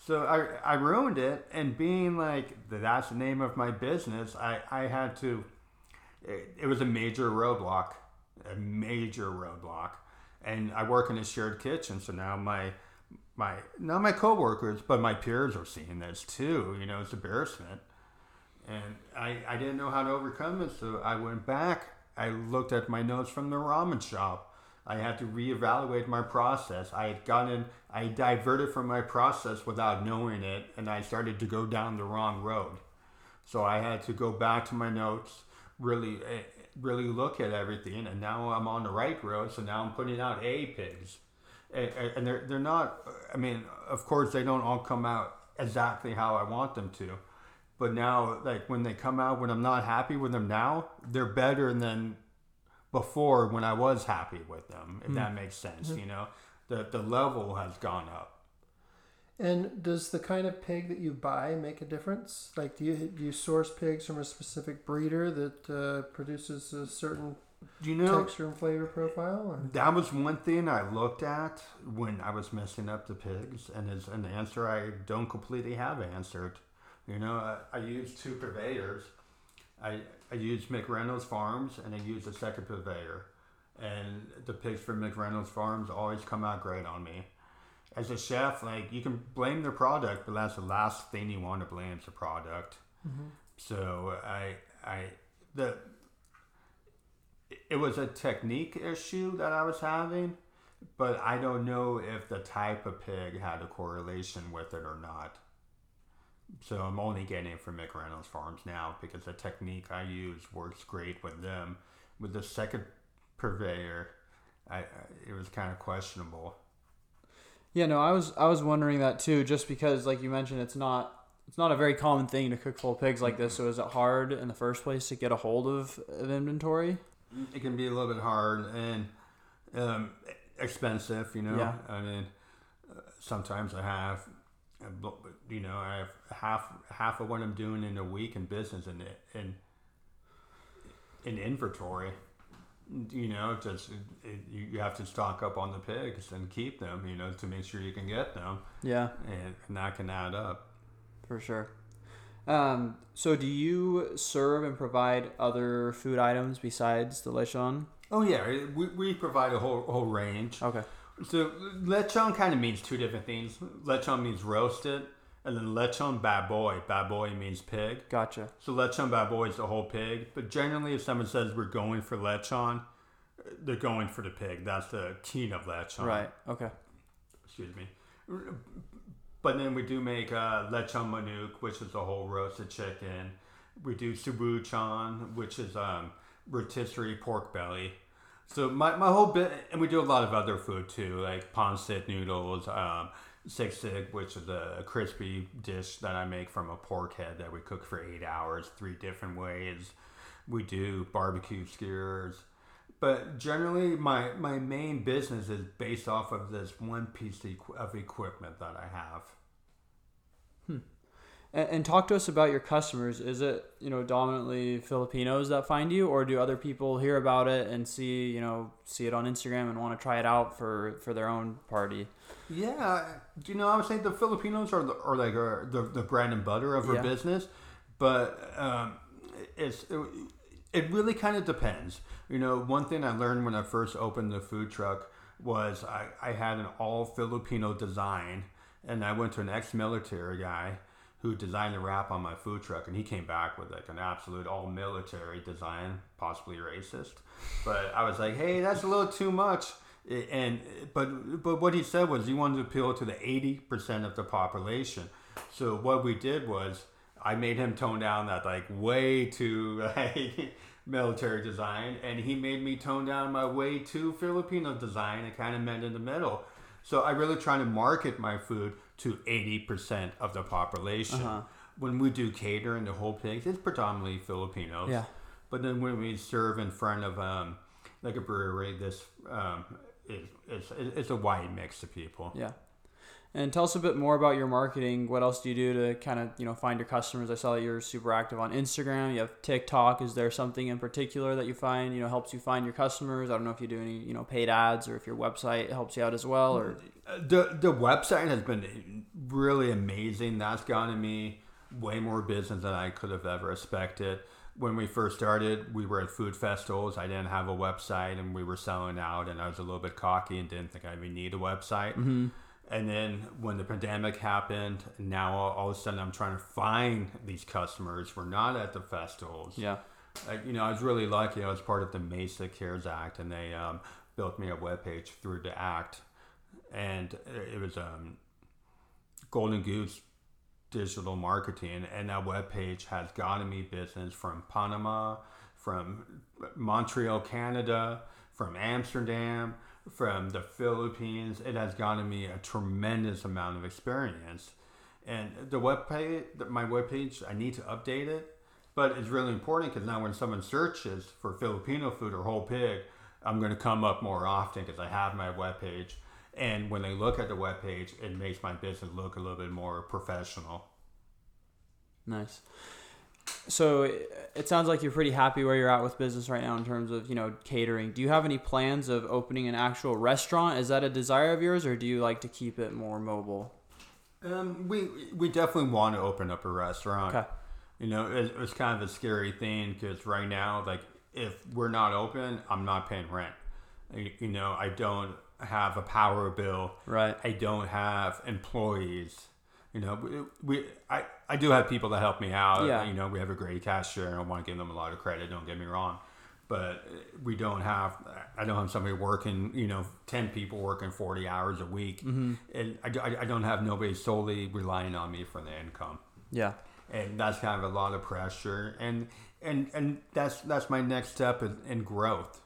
So I ruined it. And being that's the name of my business, I had to, it was a major roadblock. And I work in a shared kitchen. So now not my coworkers, but my peers are seeing this too. It's embarrassment. And I didn't know how to overcome it, so I went back. I looked at my notes from the ramen shop. I had to reevaluate my process. I diverted from my process without knowing it, and I started to go down the wrong road. So I had to go back to my notes, really look at everything, and now I'm on the right road, so now I'm putting out A pigs. And they're not, I mean, of course they don't all come out exactly how I want them to, but now when they come out, when I'm not happy with them now, they're better than before when I was happy with them, if that makes sense. The level has gone up. And does the kind of pig that you buy make a difference? Do you source pigs from a specific breeder that produces a certain texture and flavor profile? Or? That was one thing I looked at when I was messing up the pigs, and it's an answer I don't completely have answered. I used 2 purveyors. I used McReynolds Farms, and I used a second purveyor. And the pigs from McReynolds Farms always come out great on me. As a chef, you can blame the product, but that's the last thing you want to blame is the product. Mm-hmm. So it was a technique issue that I was having, but I don't know if the type of pig had a correlation with it or not. So I'm only getting it from McReynolds Farms now because the technique I use works great with them. With the second purveyor, it was kind of questionable. Yeah, no, I was wondering that too, just because, like you mentioned, it's not it's not a very common thing to cook full pigs like this. So is it hard in the first place to get a hold of inventory? It can be a little bit hard and expensive, you know. Yeah. I mean, sometimes I have, you know, I have half of what I'm doing in a week in business and in inventory. You know, just you have to stock up on the pigs and keep them, you know, to make sure you can get them. Yeah. And that can add up. For sure. So do you serve and provide other food items besides the lechon? Oh, yeah. We provide a whole range. Okay. So lechon kind of means two different things. Lechon means roasted, and then lechon baboy. Baboy means pig. Gotcha. So lechon baboy is the whole pig. But generally, if someone says we're going for lechon, they're going for the pig. That's the king of lechon. Right. Okay. Excuse me. But then we do make lechon manuk, which is a whole roasted chicken. We do subuchon, which is rotisserie pork belly. So my whole bit, and we do a lot of other food too, like pancit noodles, siksik, which is a crispy dish that I make from a pork head that we cook for 8 hours, 3 different ways. We do barbecue skewers. But generally, my main business is based off of this one piece of equipment that I have. And talk to us about your customers. Is it, you know, dominantly Filipinos that find you, or do other people hear about it and see it on Instagram and want to try it out for their own party? Yeah, you know, I would say the Filipinos are the bread and butter of our business, but it really kind of depends. You know, one thing I learned when I first opened the food truck was I had an all Filipino design, and I went to an ex-military guy who designed the wrap on my food truck, and he came back with like an absolute all-military design, possibly racist. But I was like, hey, that's a little too much. But what he said was he wanted to appeal to the 80% of the population. So what we did was I made him tone down that like way too like military design, and he made me tone down my way too Filipino design and kind of met in the middle. So I really try to market my food to 80% of the population. Uh-huh. When we do catering to whole pigs, it's predominantly Filipinos. Yeah. But then when we serve in front of like a brewery, this it's a wide mix of people. Yeah. And tell us a bit more about your marketing. What else do you do to kind of, you know, find your customers? I saw that you're super active on Instagram. You have TikTok. Is there something in particular that you find, you know, helps you find your customers? I don't know if you do any, you know, paid ads or if your website helps you out as well. Or the website has been really amazing. That's gotten me way more business than I could have ever expected. When we first started, we were at food festivals. I didn't have a website, and we were selling out, and I was a little bit cocky and didn't think I would need a website. Mm-hmm. And then when the pandemic happened, now all of a sudden I'm trying to find these customers. We're not at the festivals. Yeah. You know, I was really lucky. I was part of the Mesa Cares Act, and they built me a webpage through the act. And it was Golden Goose Digital Marketing. And that webpage has gotten me business from Panama, from Montreal, Canada, from Amsterdam, from the Philippines. It has gotten me a tremendous amount of experience. And the my webpage, I need to update it, but it's really important because now when someone searches for Filipino food or whole pig, I'm going to come up more often because I have my webpage. And when they look at the webpage, it makes my business look a little bit more professional. Nice. So it sounds like you're pretty happy where you're at with business right now in terms of, you know, catering. Do you have any plans of opening an actual restaurant? Is that a desire of yours, or do you like to keep it more mobile? We definitely want to open up a restaurant. Okay. You know, it's kind of a scary thing because right now, like, if we're not open, I'm not paying rent. You know, I don't have a power bill. Right. I don't have employees. You know, I do have people that help me out. Yeah. You know, we have a great cashier, and I want to give them a lot of credit. Don't get me wrong, but I don't have somebody working, you know, 10 people working 40 hours a week. Mm-hmm. And I don't have nobody solely relying on me for the income. Yeah. And that's kind of a lot of pressure. And that's my next step in growth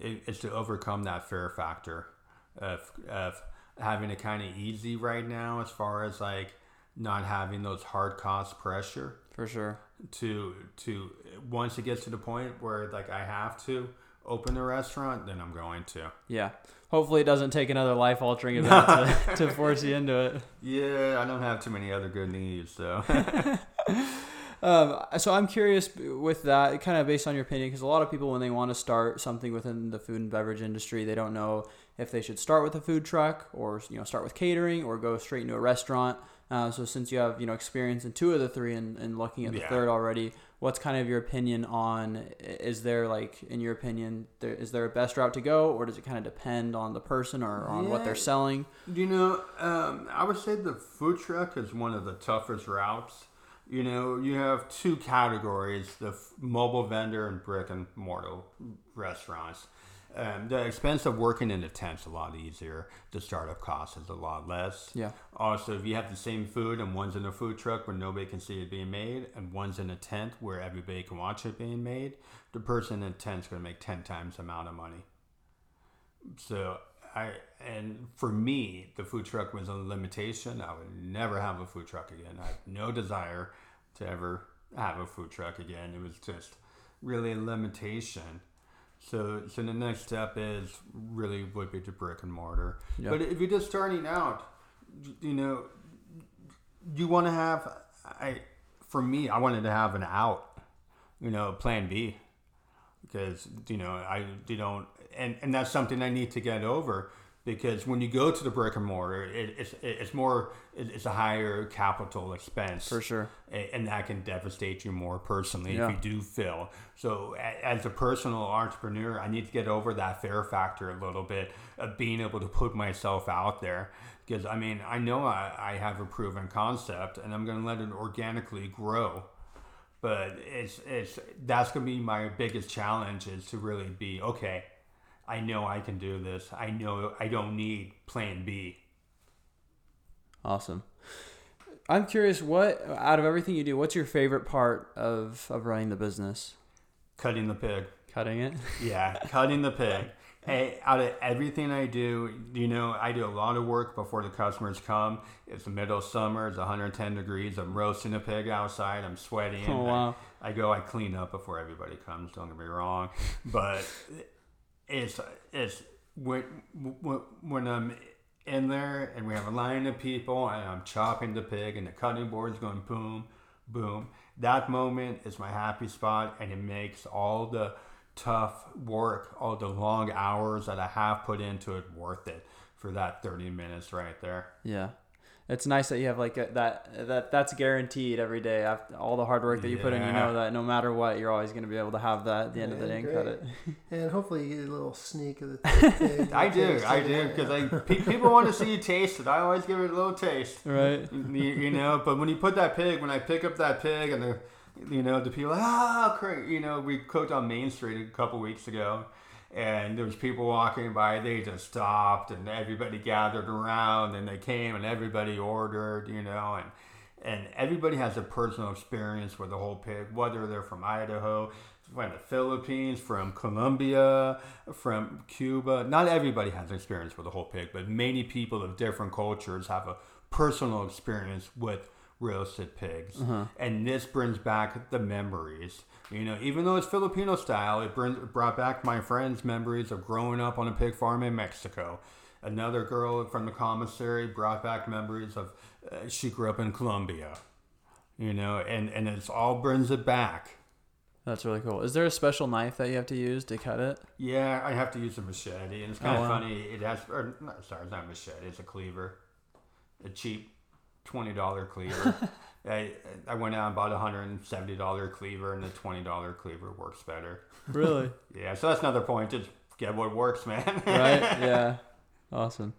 is to overcome that fear factor of having it kind of easy right now as far as like not having those hard cost pressure. For sure. To once it gets to the point where like I have to open the restaurant, then I'm going to. Yeah. Hopefully it doesn't take another life altering event to force you into it. Yeah, I don't have too many other good news, so. So I'm curious with that, kind of based on your opinion, because a lot of people, when they want to start something within the food and beverage industry, they don't know if they should start with a food truck or, you know, start with catering or go straight into a restaurant. So since you have, you know, experience in two of the three and looking at the third already, what's kind of your opinion on, is there like, in your opinion, is there a best route to go, or does it kind of depend on the person or on what they're selling? You know, I would say the food truck is one of the toughest routes. You know, you have two categories, the mobile vendor and brick and mortar restaurants. The expense of working in the tent's a lot easier. The startup cost is a lot less. Yeah. Also, if you have the same food and one's in a food truck where nobody can see it being made and one's in a tent where everybody can watch it being made, the person in the tent's going to make 10 times the amount of money. So, and for me, the food truck was a limitation. I would never have a food truck again. I have no desire to ever have a food truck again. It was just really a limitation. So the next step is really would be to brick and mortar. Yep. But if you're just starting out, you know, you want to have, I wanted to have an out, you know, plan B. Because, you know, and that's something I need to get over, because when you go to the brick and mortar, it's a higher capital expense. For sure. And that can devastate you more personally if you do fail. So as a personal entrepreneur, I need to get over that fear factor a little bit of being able to put myself out there. Because, I mean, I know I have a proven concept and I'm going to let it organically grow. But that's going to be my biggest challenge, is to really be, okay, I know I can do this. I know I don't need plan B. Awesome. I'm curious, what out of everything you do, what's your favorite part of running the business? Cutting the pig. Cutting it? Yeah, cutting the pig. Hey, out of everything I do, you know, I do a lot of work before the customers come. It's the middle of summer. It's 110 degrees. I'm roasting a pig outside. I'm sweating. Oh, wow. I clean up before everybody comes. Don't get me wrong. But it's when I'm in there and we have a line of people and I'm chopping the pig and the cutting board's going boom, boom. That moment is my happy spot, and it makes all the tough work, all the long hours that I have put into it, worth it for that 30 minutes right there. Yeah, it's nice that you have like that's guaranteed every day. After all the hard work that you put in, you know that no matter what, you're always going to be able to have that at the end of the day and cut it. And hopefully you get a little sneak of the thing. I do, because people want to see you taste it. I always give it a little taste, right? You know, but when you put that pig, when I pick up that pig and the, you know, the people, great. You know, we cooked on Main Street a couple weeks ago, and there was people walking by. They just stopped, and everybody gathered around, and they came, and everybody ordered, you know, and everybody has a personal experience with the whole pig, whether they're from Idaho, from the Philippines, from Colombia, from Cuba. Not everybody has experience with the whole pig, but many people of different cultures have a personal experience with roasted pigs. Uh-huh. And this brings back the memories, you know, even though it's Filipino style, it brought back my friend's memories of growing up on a pig farm in Mexico. Another girl from the commissary brought back memories of she grew up in Colombia, you know, and it's all brings it back. That's really cool. Is there a special knife that you have to use to cut it? Yeah, I have to use a machete, and it's kind of funny. It has, it's not a machete, it's a cleaver, a cheap $20 cleaver. I went out and bought a $170 cleaver, and the $20 cleaver works better. Really? Yeah, so that's another point. Just get what works, man. Right? Yeah. Awesome.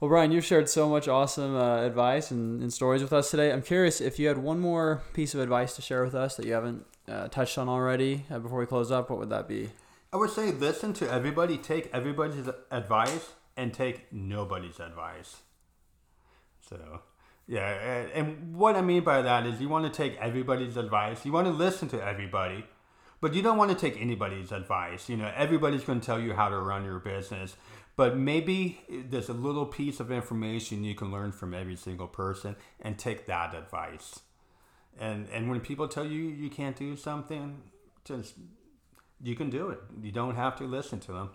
Well, Brian, you've shared so much awesome advice and stories with us today. I'm curious if you had one more piece of advice to share with us that you haven't touched on already before we close up, what would that be? I would say listen to everybody, take everybody's advice, and take nobody's advice. So... yeah, and what I mean by that is you want to take everybody's advice. You want to listen to everybody, But you don't want to take anybody's advice. You know, everybody's going to tell you how to run your business. But maybe there's a little piece of information you can learn from every single person and take that advice. And when people tell you you can't do something, just you can do it. You don't have to listen to them.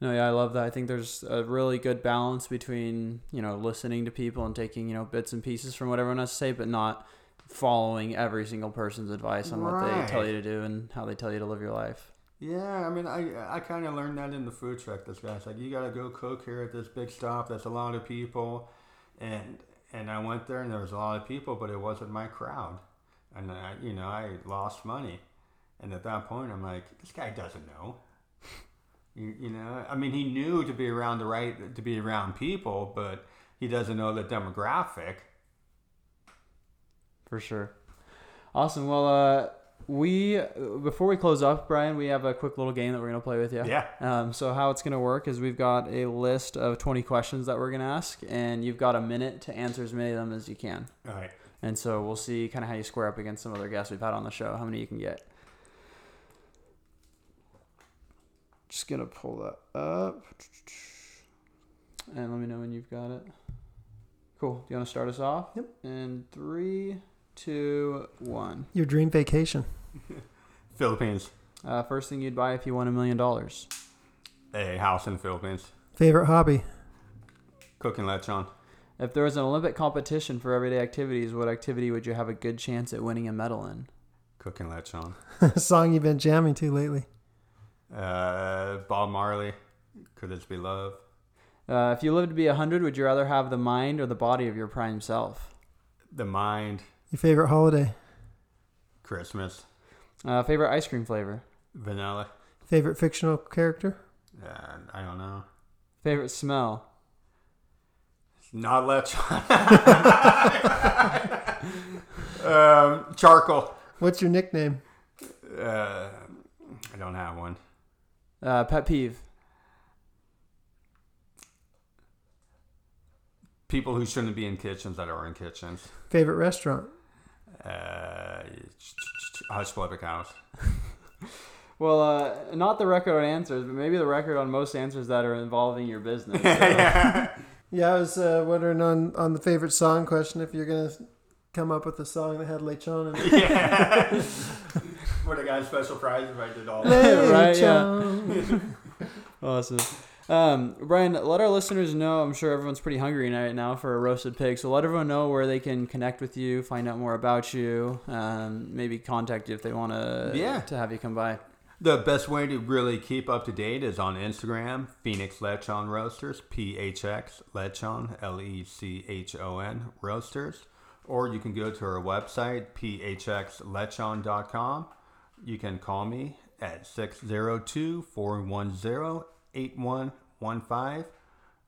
No, yeah, I love that. I think there's a really good balance between, you know, listening to people and taking, you know, bits and pieces from what everyone has to say, but not following every single person's advice on what they tell you to do and how they tell you to live your life. Yeah, I mean, I kind of learned that in the food truck. This guy's like, you got to go cook here at this big stop. That's a lot of people. And I went there and there was a lot of people, but it wasn't my crowd. And, I lost money. And at that point, I'm like, this guy doesn't know. You know, I mean, he knew to be around to be around people, but he doesn't know the demographic. For sure. Awesome. Well, before we close up, Brian, we have a quick little game that we're going to play with you. Yeah. So how it's going to work is we've got a list of 20 questions that we're going to ask, and you've got a minute to answer as many of them as you can. All right. And so we'll see kind of how you square up against some other guests we've had on the show, how many you can get. Just going to pull that up. And let me know when you've got it. Cool. Do you want to start us off? Yep. In 3, 2, 1. Your dream vacation. Philippines. First thing you'd buy if you won $1 million. A house in the Philippines. Favorite hobby. Cooking lechon. If there was an Olympic competition for everyday activities, what activity would you have a good chance at winning a medal in? Cooking lechon. Song you've been jamming to lately. Bob Marley. Could This Be Love? If you lived to be 100, would you rather have the mind or the body of your prime self? The mind. Your favorite holiday? Christmas. Favorite ice cream flavor? Vanilla. Favorite fictional character? I don't know. Favorite smell? It's not lechon. Charcoal. What's your nickname? I don't have one. Pet peeve. People who shouldn't be in kitchens that are in kitchens. Favorite restaurant? Hush Public House. Well, not the record on answers, but maybe the record on most answers that are involving your business. So. Yeah, I was wondering on the favorite song question if you're going to come up with a song that had lechon in it. Yeah. Would have got a special prize if I did all that. Right, yeah. Awesome. Brian, let our listeners know, I'm sure everyone's pretty hungry right now for a roasted pig, so let everyone know where they can connect with you, find out more about you, maybe contact you if they want to have you come by. The best way to really keep up to date is on Instagram, Phoenix Lechon Roasters, PHX Lechon, LECHON Roasters, or you can go to our website, phxlechon.com. You can call me at 602-410-8115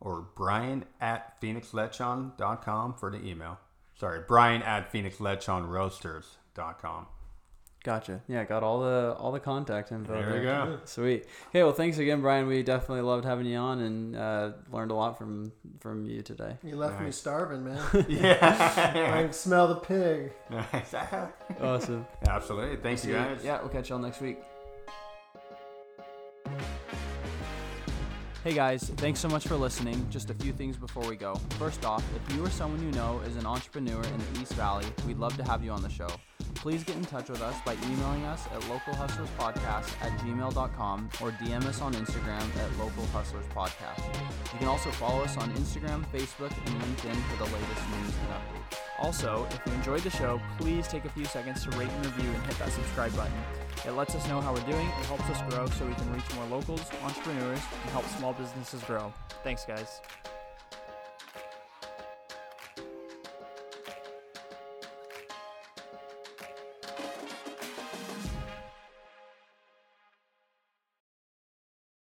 or brian@phoenixlechon.com for the email. Sorry, brian@phoenixlechonroasters.com. Gotcha. Yeah, got all the contact info. There you go. Sweet. Hey, well, thanks again, Brian. We definitely loved having you on and learned a lot from you today. You left me starving, man. Yeah. I can smell the pig. Nice. Awesome. Absolutely. Thanks, you guys. Yeah, we'll catch y'all next week. Hey guys, thanks so much for listening. Just a few things before we go. First off, if you or someone you know is an entrepreneur in the East Valley, we'd love to have you on the show. Please get in touch with us by emailing us at localhustlerspodcast@gmail.com or DM us on Instagram at localhustlerspodcast. You can also follow us on Instagram, Facebook, and LinkedIn for the latest news and updates. Also, if you enjoyed the show, please take a few seconds to rate and review and hit that subscribe button. It lets us know how we're doing, it helps us grow so we can reach more locals, entrepreneurs, and help small businesses grow. Thanks, guys.